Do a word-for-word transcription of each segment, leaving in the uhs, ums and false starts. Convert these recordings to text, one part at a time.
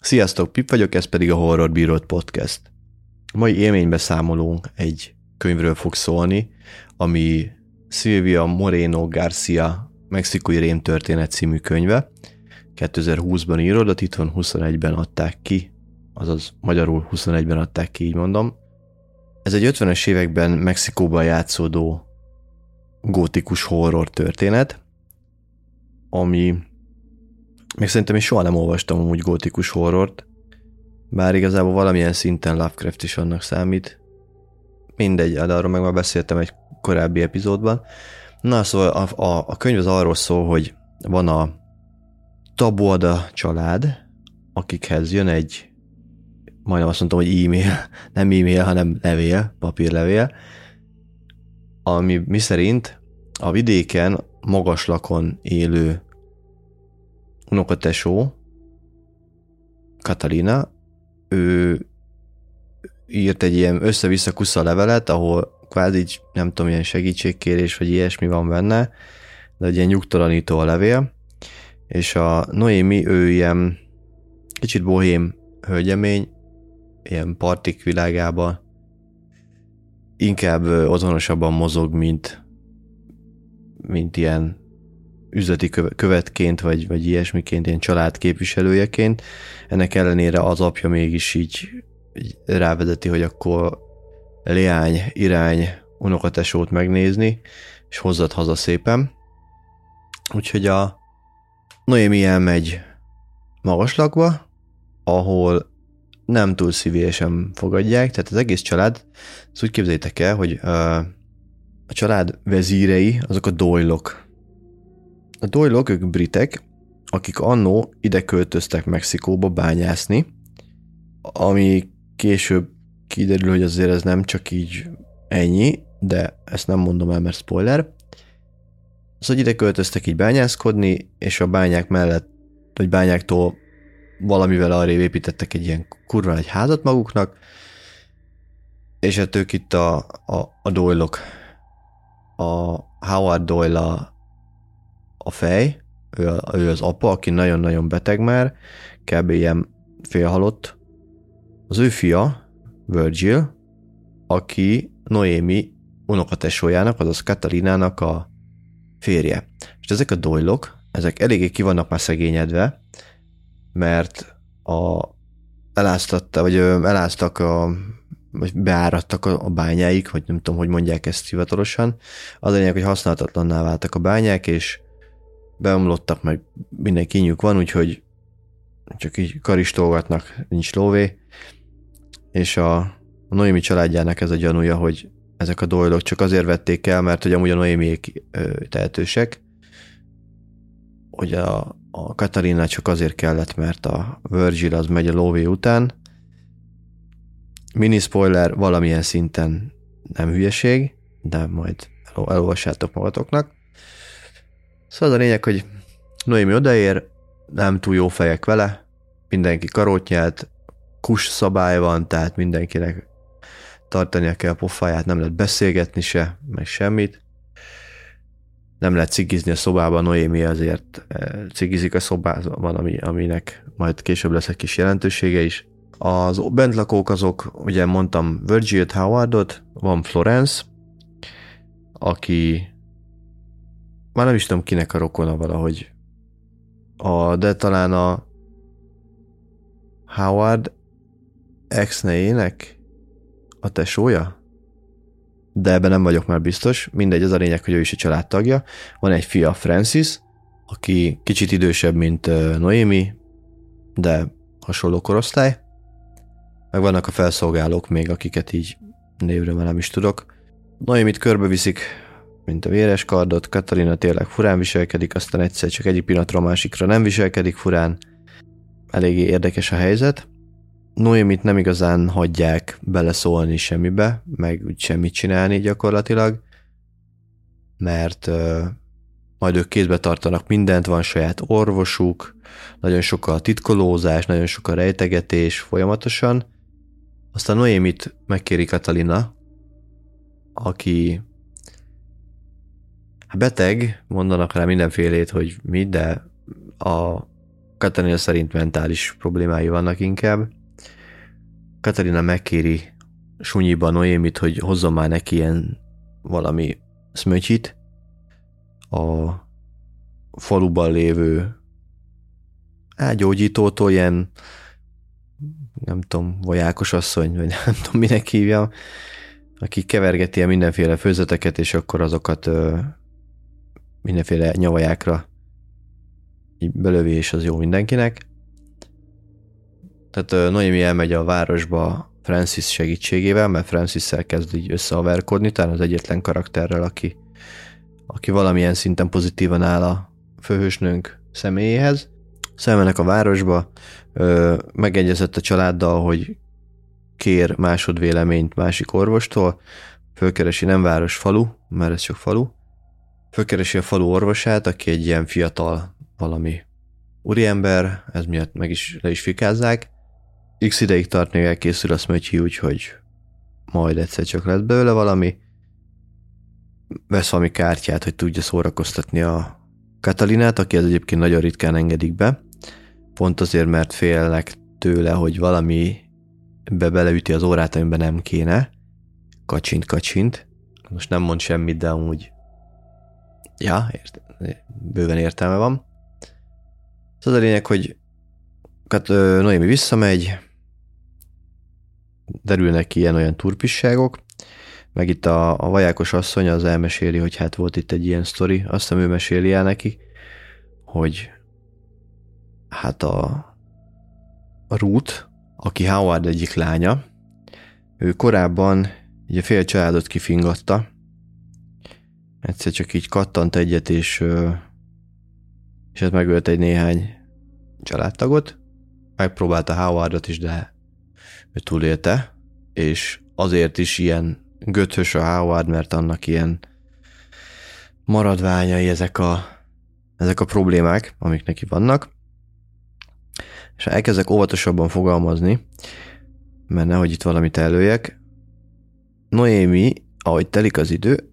Sziasztok, Pip vagyok, ez pedig a Horrort bírod podcast. A mai élménybeszámolónk egy könyvről fog szólni, ami Silvia Moreno-Garcia Mexikói rémtörténet című könyve. kétezer-húszban íródott, itthon huszonegyben adták ki, azaz magyarul huszonegyben adták ki, így mondom. Ez egy ötvenes években Mexikóban játszódó gótikus horror történet, ami még szerintem én soha nem olvastam amúgy gótikus horrort, bár igazából valamilyen szinten Lovecraft is annak számít. Mindegy, de arról meg már beszéltem egy korábbi epizódban. Na, szóval a, a, a könyv az arról szól, hogy van a Taboada család, akikhez jön egy, majdnem azt mondtam, hogy e-mail, nem e-mail, hanem levél, papírlevél, ami miszerint a vidéken, magaslakon élő unokatesó, Catalina, ő írt egy ilyen össze-vissza kusza levelet, ahol kvázi így, nem tudom, ilyen segítségkérés, vagy ilyesmi van benne, de egy ilyen nyugtalanító a levél, és a Noémi, ő ilyen kicsit bohém hölgyemény, ilyen partik világában inkább otthonosabban mozog, mint, mint ilyen üzleti követként, vagy, vagy ilyesmiként, ilyen család képviselőjeként. Ennek ellenére az apja mégis így, így rávezeti, hogy akkor leány, irány unokatesót megnézni, és hozzad haza szépen. Úgyhogy a Noémi elmegy magaslakba, ahol nem túl szívélyesen fogadják, tehát az egész család, ezt úgy képzeljétek el, hogy a család vezírei azok a Doyle-ok. A Doyle-ok, ők britek, akik annó ide költöztek Mexikóba bányászni, ami később kiderül, hogy azért ez nem csak így ennyi, de ezt nem mondom el, mert spoiler. Az, hogy ide költöztek így bányászkodni, és a bányák mellett, vagy bányáktól valamivel arrébb építettek egy ilyen kurva egy házat maguknak, és hát ők itt a, a, a Doyle-ok. A Howard Doyle a, a fej, ő, a, ő az apa, aki nagyon-nagyon beteg már, kb. Ilyen félhalott. Az ő fia, Virgil, aki Noémi unokatesójának, azaz Catalinának a férje. És ezek a Doyle-ok, ezek eléggé ki vannak már szegényedve, mert a, eláztatta, vagy eláztak, a, vagy beáradtak a bányáik, vagy nem tudom, hogy mondják ezt hivatalosan. Az a lényeg, hogy használhatatlanná váltak a bányák, és beomlottak, meg minden kínjuk van, úgyhogy csak így karistolgatnak, nincs lóvé. És a Noémi családjának ez a gyanúja, hogy ezek a Doyle-ok csak azért vették el, mert hogy amúgy a Noémiék tehetősek, hogy a A Catalina csak azért kellett, mert a Virgil az megy a lóvé után. Mini spoiler, valamilyen szinten nem hülyeség, de majd elolvassátok magatoknak. Szóval az a lényeg, hogy Noémi odaér, nem túl jó fejek vele, mindenki karót nyelt, kus szabály van, tehát mindenkinek tartania kell a pofáját, nem lehet beszélgetni se, meg semmit. Nem lehet cigizni a szobában, Noémi azért cigizik a szobában, ami, aminek majd később lesz egy kis jelentősége is. Az bentlakók azok, ugye mondtam Virgilt, Howardot, van Florence, aki már nem is tudom kinek a rokona valahogy, a, de talán a Howard ex-nejének a tesója? De ebben nem vagyok már biztos, mindegy, az a lényeg, hogy ő is a családtagja. Van egy fia, Francis, aki kicsit idősebb, mint Noémi, de hasonló korosztály. Meg vannak a felszolgálók még, akiket így névről már nem is tudok. Noémit körbeviszik, mint a véres kardot, Catalina tényleg furán viselkedik, aztán egyszer csak egyik pillanatra a másikra nem viselkedik furán. Eléggé érdekes a helyzet. Noémit nem igazán hagyják beleszólni semmibe, meg úgy semmit csinálni gyakorlatilag, mert uh, majd ők kézbe tartanak mindent, van saját orvosuk, nagyon sok a titkolózás, nagyon sok a rejtegetés folyamatosan. Aztán Noémit megkéri Catalina, aki beteg, mondanak rá mindenfélét, hogy mi, de a Catalina szerint mentális problémái vannak inkább. Catalina megkéri sunyiba Noémit, hogy hozzon már neki ilyen valami szmöcsit. A faluban lévő ágyógyítótól ilyen, nem tudom, vajákos asszony, vagy nem tudom, minek hívja, aki kevergeti el mindenféle főzeteket, és akkor azokat ö, mindenféle nyavajákra belövi, és az jó mindenkinek. Tehát Noémi elmegy a városba Francis segítségével, mert Francisszel kezd így összehaverkodni, talán az egyetlen karakterrel, aki, aki valamilyen szinten pozitívan áll a főhősnőnk személyéhez. Szelmenek a városba, ö, megegyezett a családdal, hogy kér másodvéleményt másik orvostól, fölkeresi nem város, falu, mert ez csak falu, fölkeresi a falu orvosát, aki egy ilyen fiatal valami úriember, ez miatt meg is le is fikázzák. X ideig tart, még elkészül a szmöcsi, úgyhogy majd egyszer csak lesz belőle valami. Vesz valami kártyát, hogy tudja szórakoztatni a Catalinát, aki az egyébként nagyon ritkán engedik be, pont azért, mert félnek tőle, hogy valami be beleüti az órát, amiben nem kéne. Kacsint, kacsint. Most nem mond semmit, de amúgy ja, ért... bőven értelme van. Ez az a lényeg, hogy hát, Noémi visszamegy, derülnek ki ilyen-olyan turpisságok, meg itt a, a vajákos asszony az elmeséli, hogy hát volt itt egy ilyen sztori, azt nem ő meséli el neki, hogy hát a, a Ruth, aki Howard egyik lánya, ő korábban ugye fél családot kifingatta, egyszer csak így kattant egyet, és és hát megölt egy néhány családtagot, megpróbálta Howardot is, de ő túlélte, és azért is ilyen göthös a Howard, mert annak ilyen maradványai ezek a, ezek a problémák, amik neki vannak. És ha elkezdek óvatosabban fogalmazni, mert nehogy itt valamit előjek, Noémi, ahogy telik az idő,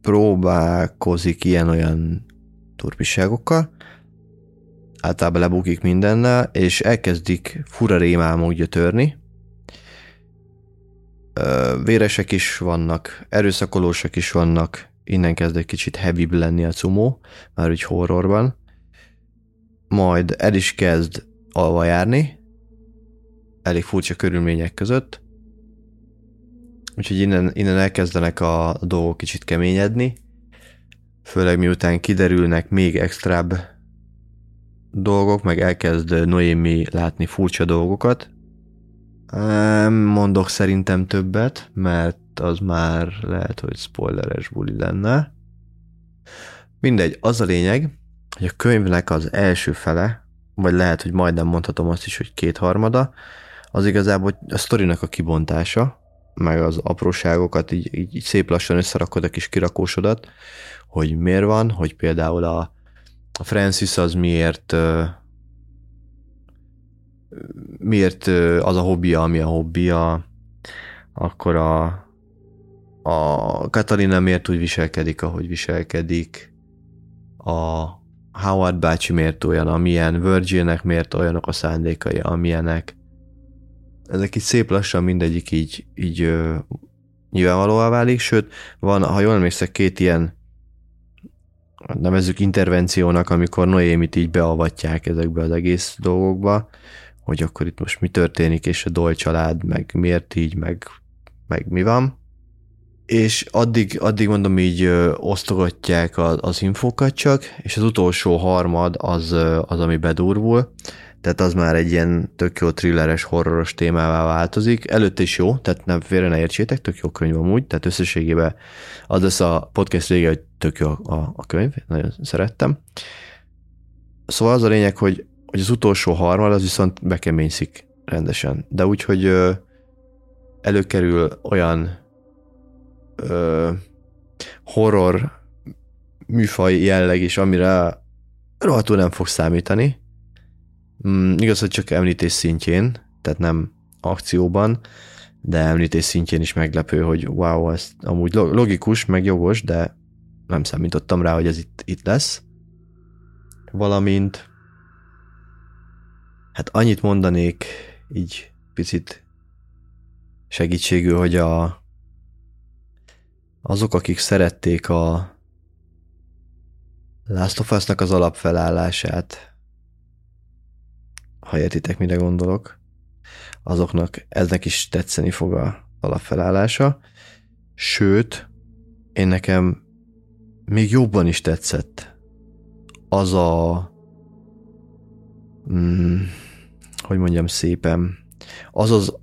próbálkozik ilyen-olyan turpisságokkal, általában lebukik mindennel, és elkezdik fura rémálmok gyötörni. Véresek is vannak, erőszakolósak is vannak, innen kezd egy kicsit heavybb lenni a cumó, már úgy horrorban. Majd el is kezd alva járni, elég furcsa körülmények között. Úgyhogy innen, innen elkezdenek a dolgok kicsit keményedni, főleg miután kiderülnek még extrább dolgok, meg elkezd Noémi látni furcsa dolgokat. Mondok szerintem többet, mert az már lehet, hogy spoileres buli lenne. Mindegy, az a lényeg, hogy a könyvnek az első fele, vagy lehet, hogy majdnem mondhatom azt is, hogy kétharmada, az igazából a sztorinak a kibontása, meg az apróságokat, így, így szép lassan összerakod a kis kirakósodat, hogy miért van, hogy például a Francis az miért miért az a hobbija, ami a hobbija, akkor a, a Catalina miért úgy viselkedik, ahogy viselkedik, a Howard bácsi miért olyan, amilyen, Virgilnek miért olyanok a szándékai, amilyenek. Ezek így szép lassan mindegyik így, így ö, nyilvánvalóvá válik, sőt, van, ha jól emlékszek, két ilyen nevezzük intervenciónak, amikor Noémit így beavatják ezekbe az egész dolgokba, hogy akkor itt most mi történik, és a Doyle család, meg miért így, meg, meg mi van. És addig, addig mondom így ö, osztogatják az, az infókat csak, és az utolsó harmad az, az ami bedurvul, tehát az már egy ilyen tök jó thrilleres, horroros témává változik. Előtt is jó, tehát nem félre ne értsétek, tök jó könyv amúgy, tehát összességében az lesz a podcast vége, hogy tök jó a, a könyv, nagyon szerettem. Szóval az a lényeg, hogy, hogy az utolsó harmad az viszont bekeményszik rendesen, de úgy, hogy ö, előkerül olyan ö, horror műfaj jelleg is, amire rohadtul nem fog számítani. Mm, igaz, hogy csak említés szintjén, tehát nem akcióban, de említés szintjén is meglepő, hogy wow, ez amúgy logikus, meg jogos, de nem számítottam rá, hogy ez itt, itt lesz. Valamint hát annyit mondanék így picit segítségül, hogy a, azok, akik szerették a Last of Us-nak az alapfelállását, ha értitek, mire gondolok, azoknak eznek is tetszeni fog a alapfelállása. Sőt, én nekem még jobban is tetszett az a mm, hogy mondjam szépen, az az,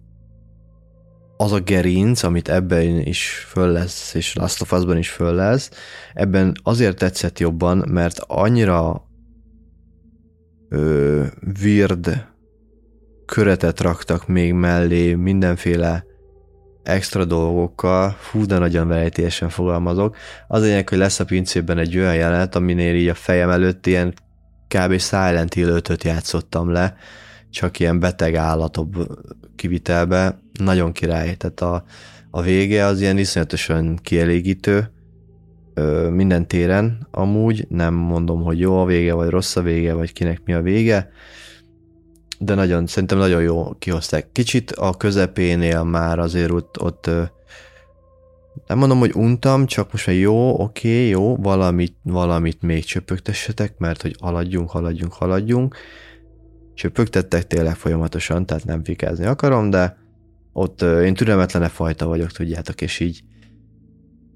az a gerinc, amit ebben is föl lesz, és Last of Us-ban is föl lesz, ebben azért tetszett jobban, mert annyira ö, weird köretet raktak még mellé mindenféle extra dolgokkal, fú, de nagyon velejtélyesen fogalmazok. Az lényeg, hogy lesz a pincében egy olyan jelenet, aminél így a fejem előtt ilyen kb. Silent Hill ötöt játszottam le, csak ilyen beteg állatobb kivitelbe. Nagyon király. Tehát a, a vége az ilyen iszonyatosan kielégítő ö, minden téren amúgy. Nem mondom, hogy jó a vége, vagy rossz a vége, vagy kinek mi a vége, de nagyon, szerintem nagyon jó kihozták. Kicsit a közepénél már azért ott, ott nem mondom, hogy untam, csak most már jó, oké, jó, valamit, valamit még csöpögtessetek, mert hogy haladjunk, haladjunk, haladjunk. Csöpögtettek tényleg folyamatosan, tehát nem fikázni akarom, de ott én türelmetlene fajta vagyok, tudjátok, és így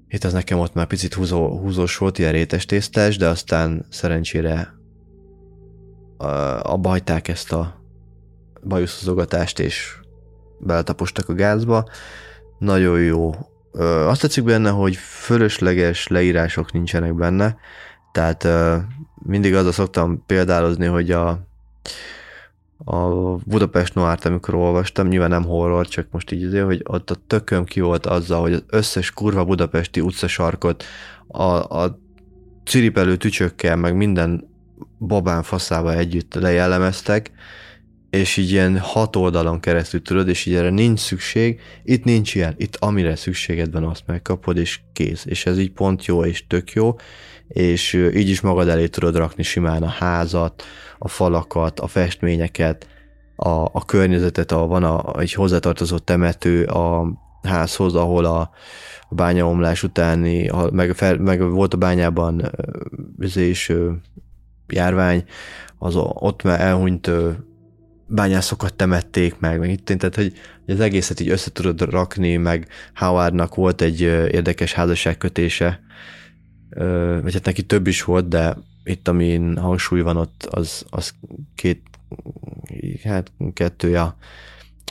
itt az nekem ott már picit húzó, húzós volt, ilyen rétes tésztás, de aztán szerencsére abba hagyták ezt a bajuszhozogatást, és beletapostak a gázba. Nagyon jó. Azt tetszik benne, hogy fölösleges leírások nincsenek benne, tehát mindig azzal szoktam példálozni, hogy a, a Budapest noir-t, amikor olvastam, nyilván nem horror, csak most így azért, hogy ott a tököm ki volt azzal, hogy az összes kurva budapesti utcasarkot a, a ciripelő tücsökkel, meg minden babán faszába együtt lejellemeztek, és így ilyen hat oldalon keresztül tudod, és így erre nincs szükség, itt nincs ilyen, itt amire szükséged van, azt megkapod, és kész. És ez így pont jó, és tök jó, és így is magad elé tudod rakni simán a házat, a falakat, a festményeket, a, a környezetet, ahol van a, egy hozzátartozó temető a házhoz, ahol a bányaomlás utáni, meg, fel, meg volt a bányában és járvány, az ott már elhunyt bányászokat temették meg, meg itt, tehát hogy az egészet így össze tudod rakni, meg Howardnak volt egy érdekes házasságkötése, vagy hát neki több is volt, de itt, amin hangsúly van, ott az, az két, hát kettő, ja.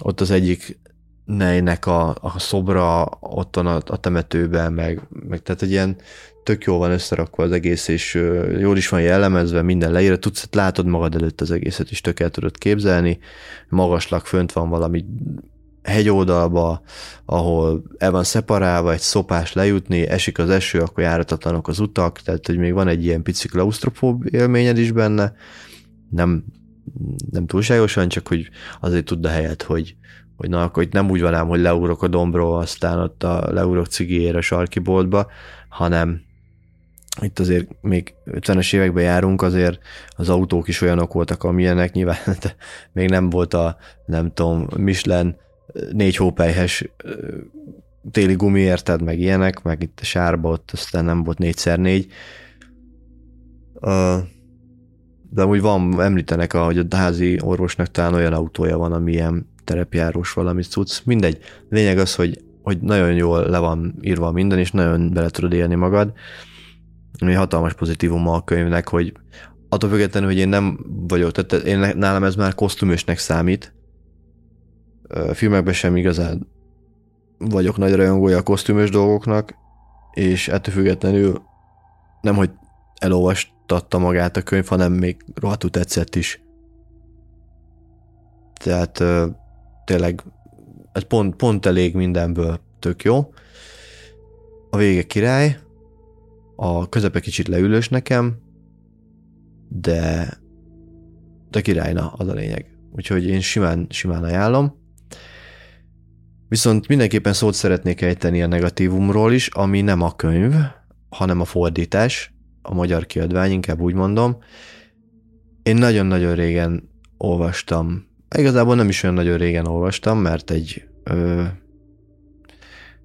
Ott az egyik nejnek a, a szobra ott van a, a temetőben, meg, meg tehát egy ilyen tök jól van összerakva az egész, és jól is van jellemezve, minden leírva, tudsz, látod magad előtt az egészet, és tök el tudod képzelni. Magaslag fönt van valami hegyoldalba, ahol el van szeparálva, egy szopás lejutni, esik az eső, akkor járatatlanok az utak, tehát hogy még van egy ilyen pici klausztrofób élményed is benne, nem, nem túlságosan, csak hogy azért tudd a helyet, hogy hogy na, akkor itt nem úgy van ám, hogy leugrok a dombról, aztán ott a leugrok cigijére a sarki boltba, hanem itt azért még ötvenes években járunk, azért az autók is olyanok voltak, amilyenek nyilván még nem volt a, nem tudom, Michelin négy hópelyhes téli gumi, érted, meg ilyenek, meg itt a sárba ott aztán nem volt négyszer négy. De úgy van, említenek, ahogy a házi orvosnak talán olyan autója van, amilyen terepjárós valami cucc, mindegy. Lényeg az, hogy, hogy nagyon jól le van írva minden, és nagyon bele tudod élni magad. Ami hatalmas pozitívuma a könyvnek, hogy attól függetlenül, hogy én nem vagyok, tehát én, nálam ez már kosztümösnek számít. A filmekben sem igazán vagyok nagy rajongója a kosztümös dolgoknak, és ettől függetlenül nem, hogy elolvastatta magát a könyv, hanem még rohadtul tetszett is. Tehát tényleg ez pont, pont elég mindenből, tök jó. A vége király, a közepe kicsit leülős nekem, de, de királyna, az a lényeg. Úgyhogy én simán, simán ajánlom. Viszont mindenképpen szót szeretnék ejteni a negatívumról is, ami nem a könyv, hanem a fordítás, a magyar kiadvány, inkább úgy mondom. Én nagyon-nagyon régen olvastam, igazából nem is olyan nagyon régen olvastam, mert egy, ö,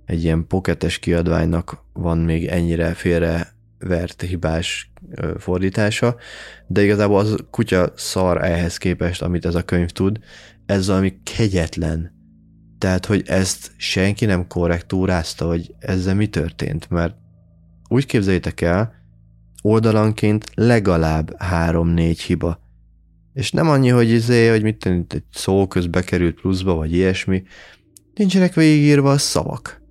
egy ilyen poketes kiadványnak van még ennyire félrevert hibás ö, fordítása, de igazából az kutya szar ehhez képest, amit ez a könyv tud, ez valami kegyetlen. Tehát, hogy ezt senki nem korrektúrázta, hogy ezzel mi történt, mert úgy képzeljétek el, oldalanként legalább három-négy hiba. És nem annyi, hogy izé, hogy mit tenni, egy szó közbe került pluszba, vagy ilyesmi. Nincsenek végigírva a szavak.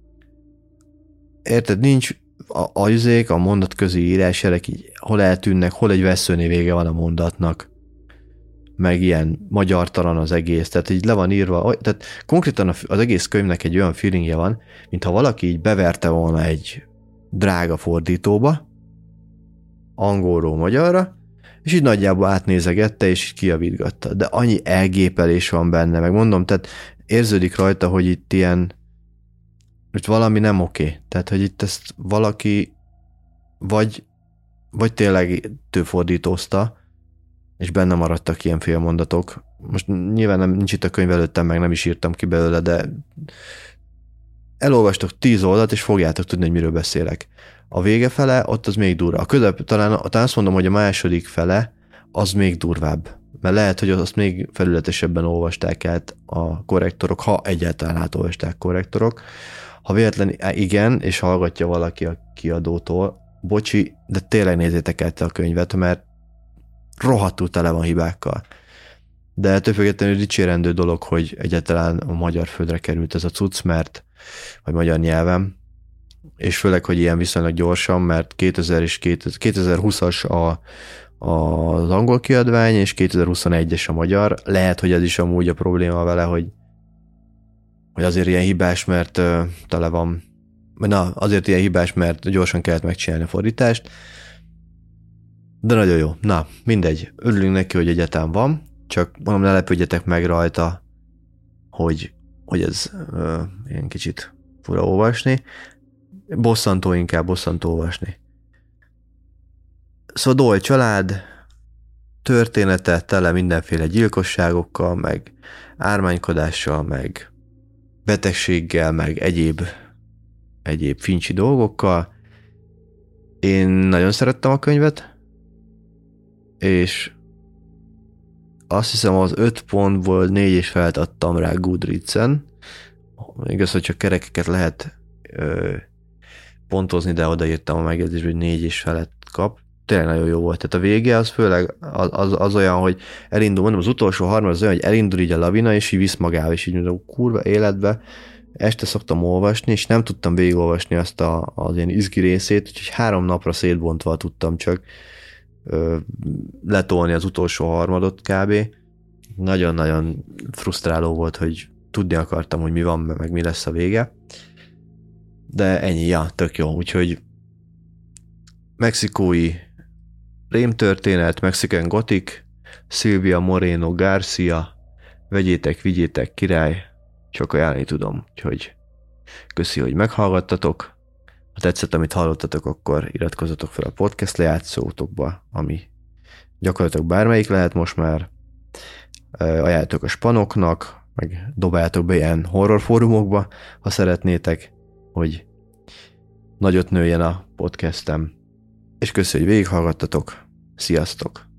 Érted? Nincs a, a, izék, a mondatközi írásjelek, így hol eltűnnek, hol egy veszőné vége van a mondatnak. Meg ilyen magyartalan az egész, tehát így le van írva, tehát konkrétan az egész könyvnek egy olyan feelingje van, mintha valaki így beverte volna egy drága fordítóba, angolról magyarra, és így nagyjából átnézegette, és kijavítgatta. De annyi elgépelés van benne, meg mondom, tehát érződik rajta, hogy itt ilyen, hogy valami nem oké. Tehát, hogy itt ezt valaki vagy, vagy tényleg tőfordítózta, és benne maradtak ilyen félmondatok. Most nyilván nem, nincs itt a könyv előttem, meg nem is írtam ki belőle, de elolvastok tíz oldalt, és fogjátok tudni, hogy miről beszélek. A vége fele, ott az még durva. A közep, talán, talán azt mondom, hogy a második fele, az még durvább. Mert lehet, hogy azt még felületesebben olvasták át a korrektorok, ha egyáltalán átolvasták korrektorok. Ha véletlen igen, és hallgatja valaki a kiadótól, bocsi, de tényleg nézzétek át a könyvet, mert rohadtul tele van hibákkal. De többféleképpen dicsérendő dolog, hogy egyáltalán a magyar földre került ez a cucc, mert, vagy magyar nyelven, és főleg, hogy ilyen viszonylag gyorsan, mert kétezer és kétezer-huszas a, a, az angol kiadvány, és kétezer-huszonegyes a magyar. Lehet, hogy ez is amúgy a probléma vele, hogy, hogy azért ilyen hibás, mert uh, tele van, na, azért ilyen hibás, mert gyorsan kellett megcsinálni a fordítást, de nagyon jó. Na, mindegy. Örülünk neki, hogy egyetem van, csak mondom, ne lepődjetek meg rajta, hogy, hogy ez uh, ilyen kicsit fura olvasni. Bosszantó inkább, bosszantó olvasni. Szóval Doyle család története tele mindenféle gyilkosságokkal, meg ármánykodással, meg betegséggel, meg egyéb, egyéb fincsi dolgokkal. Én nagyon szerettem a könyvet, és azt hiszem az öt pontból négy és felet adtam rá Gudriczen. Igaz, hogy csak kerekeket lehet ö, pontozni, de odaírtam a megjegyzésbe, hogy négy és felett kap. Tényleg nagyon jó volt. Tehát a vége az főleg az, az, az olyan, hogy elindul, mondom, az utolsó harmad az olyan, hogy elindul így a lavina, és így visz magával, és így mondom, kurva életbe. Este szoktam olvasni, és nem tudtam végigolvasni azt a, az ilyen izgi részét, úgyhogy három napra szétbontva tudtam csak ö, letolni az utolsó harmadot kb. Nagyon-nagyon frusztráló volt, hogy tudni akartam, hogy mi van, meg mi lesz a vége. De ennyi, ja, tök jó. Úgyhogy mexikói rémtörténet, Mexican Gothic, Silvia Moreno-Garcia, vegyétek, vigyétek, király, csak ajánlani tudom. Úgyhogy köszi, hogy meghallgattatok. Ha tetszett, amit hallottatok, akkor iratkozzatok fel a podcast lejátszótokba, ami gyakorlatilag bármelyik lehet most már. Ajánljátok a spanoknak, meg dobáljátok be ilyen horror fórumokba, ha szeretnétek, hogy nagyot nőjen a podcastem. És köszi, hogy végighallgattatok. Sziasztok!